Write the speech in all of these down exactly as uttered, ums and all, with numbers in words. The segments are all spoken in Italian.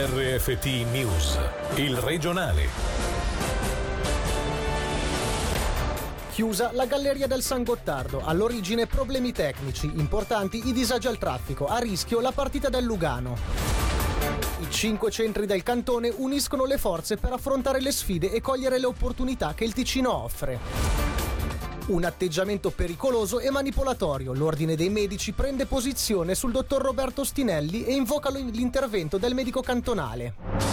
R F T News, il regionale. Chiusa la galleria del San Gottardo, all'origine problemi tecnici, importanti i disagi al traffico, a rischio la partita del Lugano. I cinque centri del cantone uniscono le forze per affrontare le sfide e cogliere le opportunità che il Ticino offre. Un atteggiamento pericoloso e manipolatorio, l'ordine dei medici prende posizione sul dottor Roberto Ostinelli e invoca l'intervento del medico cantonale.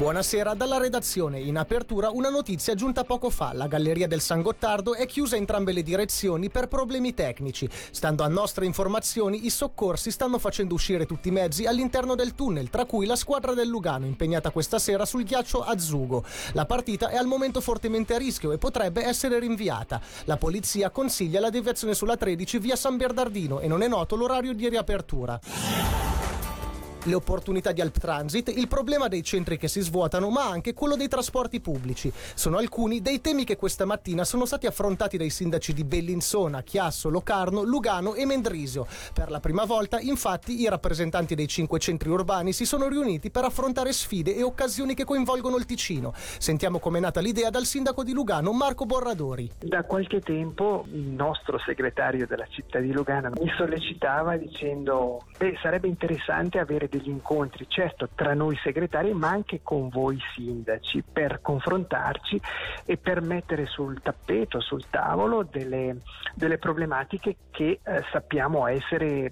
Buonasera dalla redazione. In apertura una notizia giunta poco fa. La galleria del San Gottardo è chiusa in entrambe le direzioni per problemi tecnici. Stando a nostre informazioni, i soccorsi stanno facendo uscire tutti i mezzi all'interno del tunnel, tra cui la squadra del Lugano, impegnata questa sera sul ghiaccio a Zugo. La partita è al momento fortemente a rischio e potrebbe essere rinviata. La polizia consiglia la deviazione sulla tredici via San Bernardino e non è noto l'orario di riapertura. Le opportunità di Alptransit, il problema dei centri che si svuotano, ma anche quello dei trasporti pubblici. Sono alcuni dei temi che questa mattina sono stati affrontati dai sindaci di Bellinzona, Chiasso, Locarno, Lugano e Mendrisio. Per la prima volta, infatti, i rappresentanti dei cinque centri urbani si sono riuniti per affrontare sfide e occasioni che coinvolgono il Ticino. Sentiamo com'è nata l'idea dal sindaco di Lugano, Marco Borradori. Da qualche tempo il nostro segretario della città di Lugano mi sollecitava dicendo che sarebbe interessante avere degli incontri, certo tra noi segretari ma anche con voi sindaci, per confrontarci e per mettere sul tappeto, sul tavolo delle, delle problematiche che eh, sappiamo essere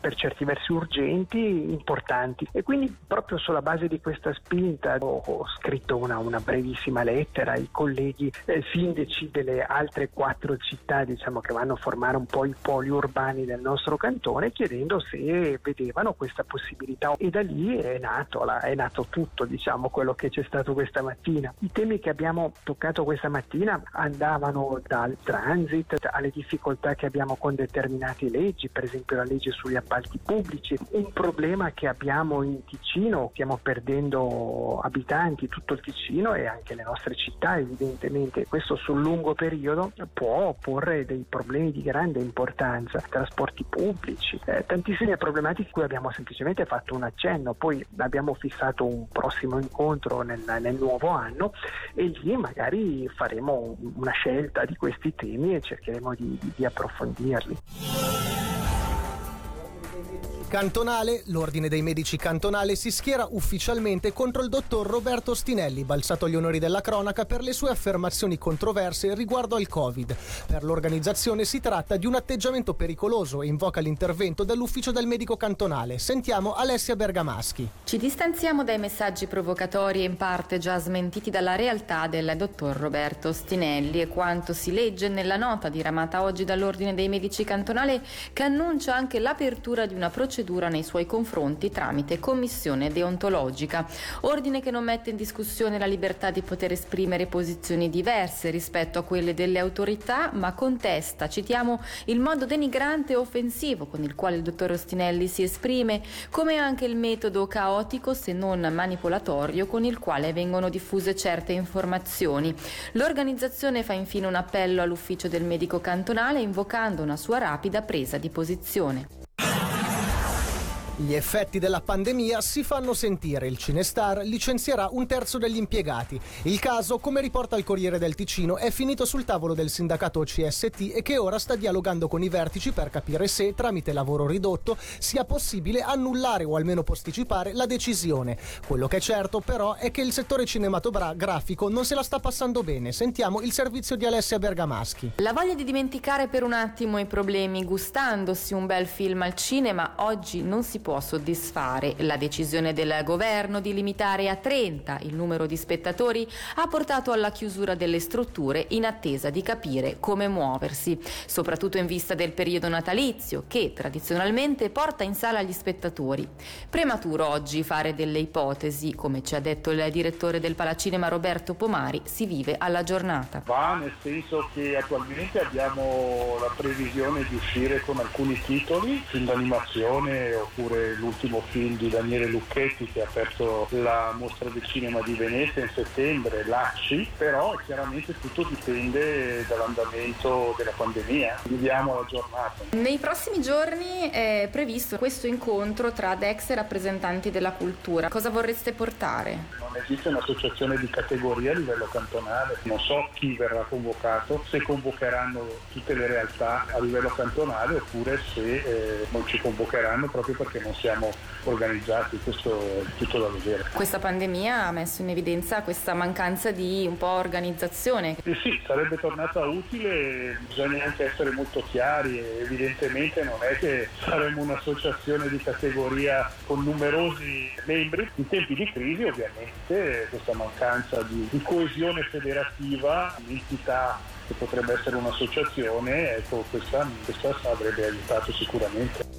per certi versi urgenti, importanti. E quindi proprio sulla base di questa spinta ho, ho scritto una, una brevissima lettera ai colleghi eh, sindaci delle altre quattro città, diciamo, che vanno a formare un po' i poli urbani del nostro cantone, chiedendo se vedevano questa possibilità. E da lì è nato, è nato tutto, diciamo, quello che c'è stato questa mattina. I temi che abbiamo toccato questa mattina andavano dal transit alle difficoltà che abbiamo con determinate leggi, per esempio la legge sugli appalti pubblici, un problema che abbiamo in Ticino, stiamo perdendo abitanti, tutto il Ticino e anche le nostre città evidentemente. Questo sul lungo periodo può porre dei problemi di grande importanza, trasporti pubblici, eh, tantissime problematiche cui abbiamo semplicemente fatto un accenno. Poi abbiamo fissato un prossimo incontro nel, nel nuovo anno e lì magari faremo una scelta di questi temi e cercheremo di, di approfondirli. Cantonale, l'ordine dei medici cantonale si schiera ufficialmente contro il dottor Roberto Ostinelli, balzato agli onori della cronaca per le sue affermazioni controverse riguardo al Covid. Per l'organizzazione si tratta di un atteggiamento pericoloso e invoca l'intervento dell'ufficio del medico cantonale. Sentiamo Alessia Bergamaschi. Ci distanziamo dai messaggi provocatori e in parte già smentiti dalla realtà del dottor Roberto Ostinelli e quanto si legge nella nota diramata oggi dall'ordine dei medici cantonale, che annuncia anche l'apertura di una procedura procedura nei suoi confronti tramite commissione deontologica, ordine che non mette in discussione la libertà di poter esprimere posizioni diverse rispetto a quelle delle autorità, ma contesta, citiamo, il modo denigrante e offensivo con il quale il dottor Ostinelli si esprime, come anche il metodo caotico se non manipolatorio con il quale vengono diffuse certe informazioni. L'organizzazione fa infine un appello all'ufficio del medico cantonale invocando una sua rapida presa di posizione. Gli effetti della pandemia si fanno sentire. Il Cinestar licenzierà un terzo degli impiegati. Il caso, come riporta il Corriere del Ticino, è finito sul tavolo del sindacato C S T e che ora sta dialogando con i vertici per capire se, tramite lavoro ridotto, sia possibile annullare o almeno posticipare la decisione. Quello che è certo, però, è che il settore cinematografico non se la sta passando bene. Sentiamo il servizio di Alessia Bergamaschi. La voglia di dimenticare per un attimo i problemi gustandosi un bel film al cinema oggi non si può soddisfare. La decisione del governo di limitare a trenta il numero di spettatori ha portato alla chiusura delle strutture in attesa di capire come muoversi, soprattutto in vista del periodo natalizio che tradizionalmente porta in sala gli spettatori. Prematuro oggi fare delle ipotesi, come ci ha detto il direttore del Palacinema Roberto Pomari, si vive alla giornata. Va nel senso che attualmente abbiamo la previsione di uscire con alcuni titoli, film d'animazione oppure comunque l'ultimo film di Daniele Lucchetti che ha aperto la mostra del cinema di Venezia in settembre, Lacci, però chiaramente tutto dipende dall'andamento della pandemia, viviamo la giornata. Nei prossimi giorni è previsto questo incontro tra Dex e rappresentanti della cultura, cosa vorreste portare? Non esiste un'associazione di categoria a livello cantonale, non so chi verrà convocato, se convocheranno tutte le realtà a livello cantonale oppure se eh, non ci convocheranno proprio perché non siamo organizzati, questo è tutto da vedere. Questa pandemia ha messo in evidenza questa mancanza di un po' organizzazione. Eh sì, sarebbe tornata utile, bisogna anche essere molto chiari, evidentemente non è che saremo un'associazione di categoria con numerosi membri, in tempi di crisi ovviamente questa mancanza di, di coesione federativa, l'entità che potrebbe essere un'associazione, ecco, questa, questa avrebbe aiutato sicuramente.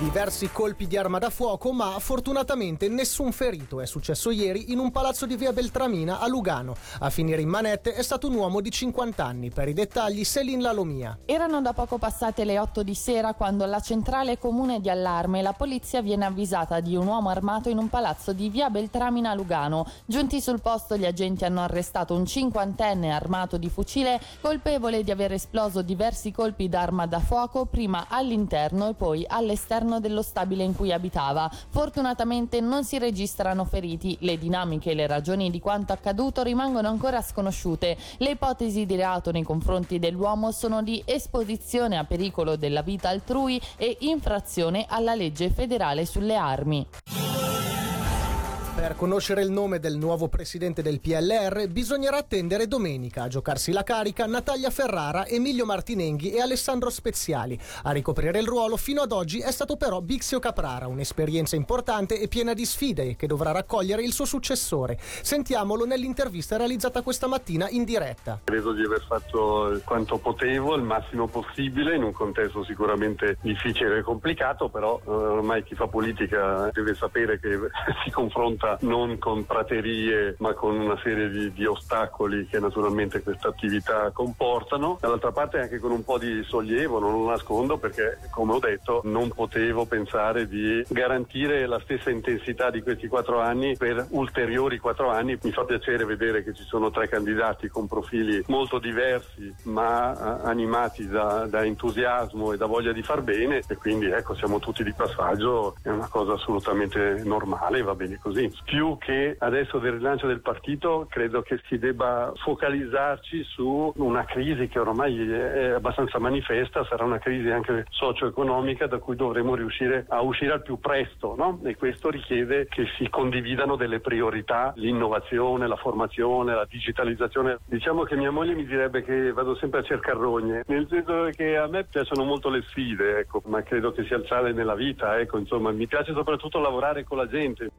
Diversi colpi di arma da fuoco, ma fortunatamente nessun ferito. È successo ieri in un palazzo di via Beltramina a Lugano. A finire in manette è stato un uomo di cinquanta anni, per i dettagli Selin Lalomia. Erano da poco passate le otto di sera quando la centrale comune di allarme e la polizia viene avvisata di un uomo armato in un palazzo di via Beltramina a Lugano. Giunti sul posto gli agenti hanno arrestato un cinquantenne armato di fucile, colpevole di aver esploso diversi colpi d'arma da fuoco, prima all'interno e poi all'esterno dello stabile in cui abitava. Fortunatamente non si registrano feriti. Le dinamiche e le ragioni di quanto accaduto rimangono ancora sconosciute. Le ipotesi di reato nei confronti dell'uomo sono di esposizione a pericolo della vita altrui e infrazione alla legge federale sulle armi. Per conoscere il nome del nuovo presidente del P L R bisognerà attendere domenica. A giocarsi la carica Natalia Ferrara, Emilio Martinenghi e Alessandro Speziali. A ricoprire il ruolo fino ad oggi è stato però Bixio Caprara, un'esperienza importante e piena di sfide che dovrà raccogliere il suo successore. Sentiamolo nell'intervista realizzata questa mattina in diretta. Credo di aver fatto quanto potevo, il massimo possibile, in un contesto sicuramente difficile e complicato, però ormai chi fa politica deve sapere che si confronta non con praterie ma con una serie di, di ostacoli che naturalmente questa attività comportano, dall'altra parte anche con un po' di sollievo, non lo nascondo, perché come ho detto non potevo pensare di garantire la stessa intensità di questi quattro anni per ulteriori quattro anni. Mi fa piacere vedere che ci sono tre candidati con profili molto diversi ma animati da, da entusiasmo e da voglia di far bene, e quindi ecco, siamo tutti di passaggio, è una cosa assolutamente normale, va bene così. Più che adesso del rilancio del partito, credo che si debba focalizzarci su una crisi che ormai è abbastanza manifesta, sarà una crisi anche socio-economica da cui dovremo riuscire a uscire al più presto, no? E questo richiede che si condividano delle priorità, l'innovazione, la formazione, la digitalizzazione. Diciamo che mia moglie mi direbbe che vado sempre a cercare rogne, nel senso che a me piacciono molto le sfide, ecco, ma credo che sia il sale nella vita, ecco, insomma, mi piace soprattutto lavorare con la gente.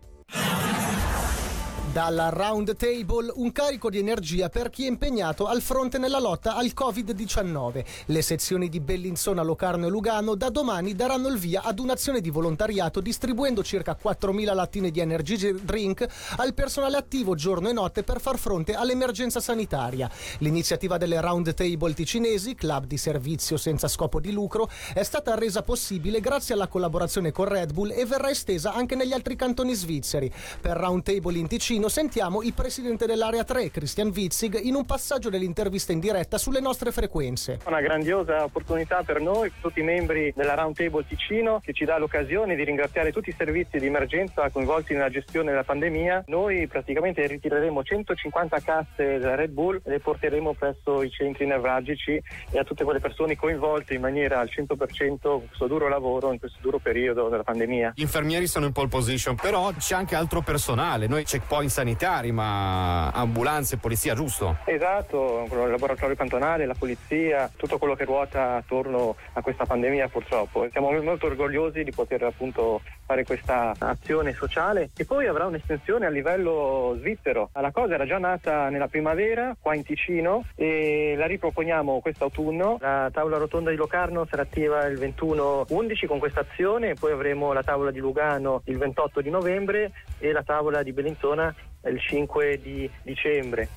Dalla Round Table un carico di energia per chi è impegnato al fronte nella lotta al covid diciannove. Le sezioni di Bellinzona, Locarno e Lugano da domani daranno il via ad un'azione di volontariato distribuendo circa quattromila lattine di energy drink al personale attivo giorno e notte per far fronte all'emergenza sanitaria. L'iniziativa delle Round Table ticinesi, club di servizio senza scopo di lucro, è stata resa possibile grazie alla collaborazione con Red Bull e verrà estesa anche negli altri cantoni svizzeri. Per Round Table in Ticino sentiamo il presidente dell'area tre, Christian Witzig, in un passaggio dell'intervista in diretta sulle nostre frequenze. Una grandiosa opportunità per noi, tutti i membri della Round Table Ticino, che ci dà l'occasione di ringraziare tutti i servizi di emergenza coinvolti nella gestione della pandemia. Noi praticamente ritireremo centocinquanta casse della Red Bull e le porteremo presso i centri nevralgici e a tutte quelle persone coinvolte in maniera al cento per cento con questo duro lavoro in questo duro periodo della pandemia. Gli infermieri sono in pole position, però c'è anche altro personale, noi checkpoint sanitari, ma ambulanze, polizia, giusto? Esatto, il laboratorio cantonale, la polizia, tutto quello che ruota attorno a questa pandemia purtroppo. Siamo molto orgogliosi di poter appunto fare questa azione sociale che poi avrà un'estensione a livello svizzero. La cosa era già nata nella primavera qua in Ticino e la riproponiamo quest'autunno. La tavola rotonda di Locarno sarà attiva il ventuno undici con questa azione, poi avremo la tavola di Lugano il ventotto di novembre e la tavola di Bellinzona il cinque di dicembre.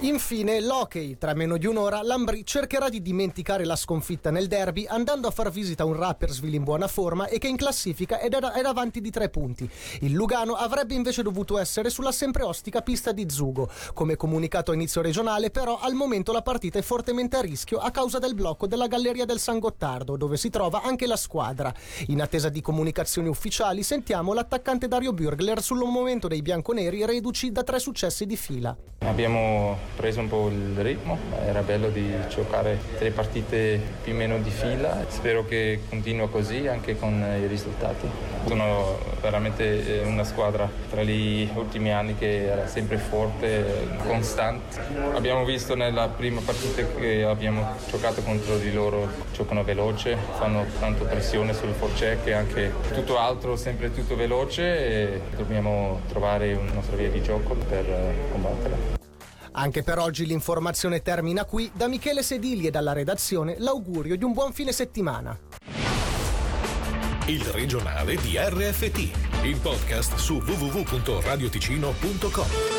Infine l'hockey, tra meno di un'ora l'Ambri cercherà di dimenticare la sconfitta nel derby andando a far visita a un Rappersville in buona forma e che in classifica è, da- è davanti di tre punti. Il Lugano avrebbe invece dovuto essere sulla sempre ostica pista di Zugo. Come comunicato a inizio regionale, però, al momento la partita è fortemente a rischio a causa del blocco della galleria del San Gottardo, dove si trova anche la squadra. In attesa di comunicazioni ufficiali sentiamo l'attaccante Dario Burgler sul momento dei bianconeri reduci da tre successi di fila. Abbiamo preso un po' il ritmo, era bello di giocare tre partite più o meno di fila, spero che continua così anche con i risultati. Sono veramente una squadra tra gli ultimi anni che era sempre forte, costante. Abbiamo visto nella prima partita che abbiamo giocato contro di loro, giocano veloce, fanno tanto pressione sul forecheck e anche tutto altro, sempre tutto veloce, e dobbiamo trovare una nostra via di gioco per combatterla. Anche per oggi l'informazione termina qui. Da Michele Sedilli e dalla redazione l'augurio di un buon fine settimana. Il regionale di R F T, in podcast su w w w punto radio ticino punto com.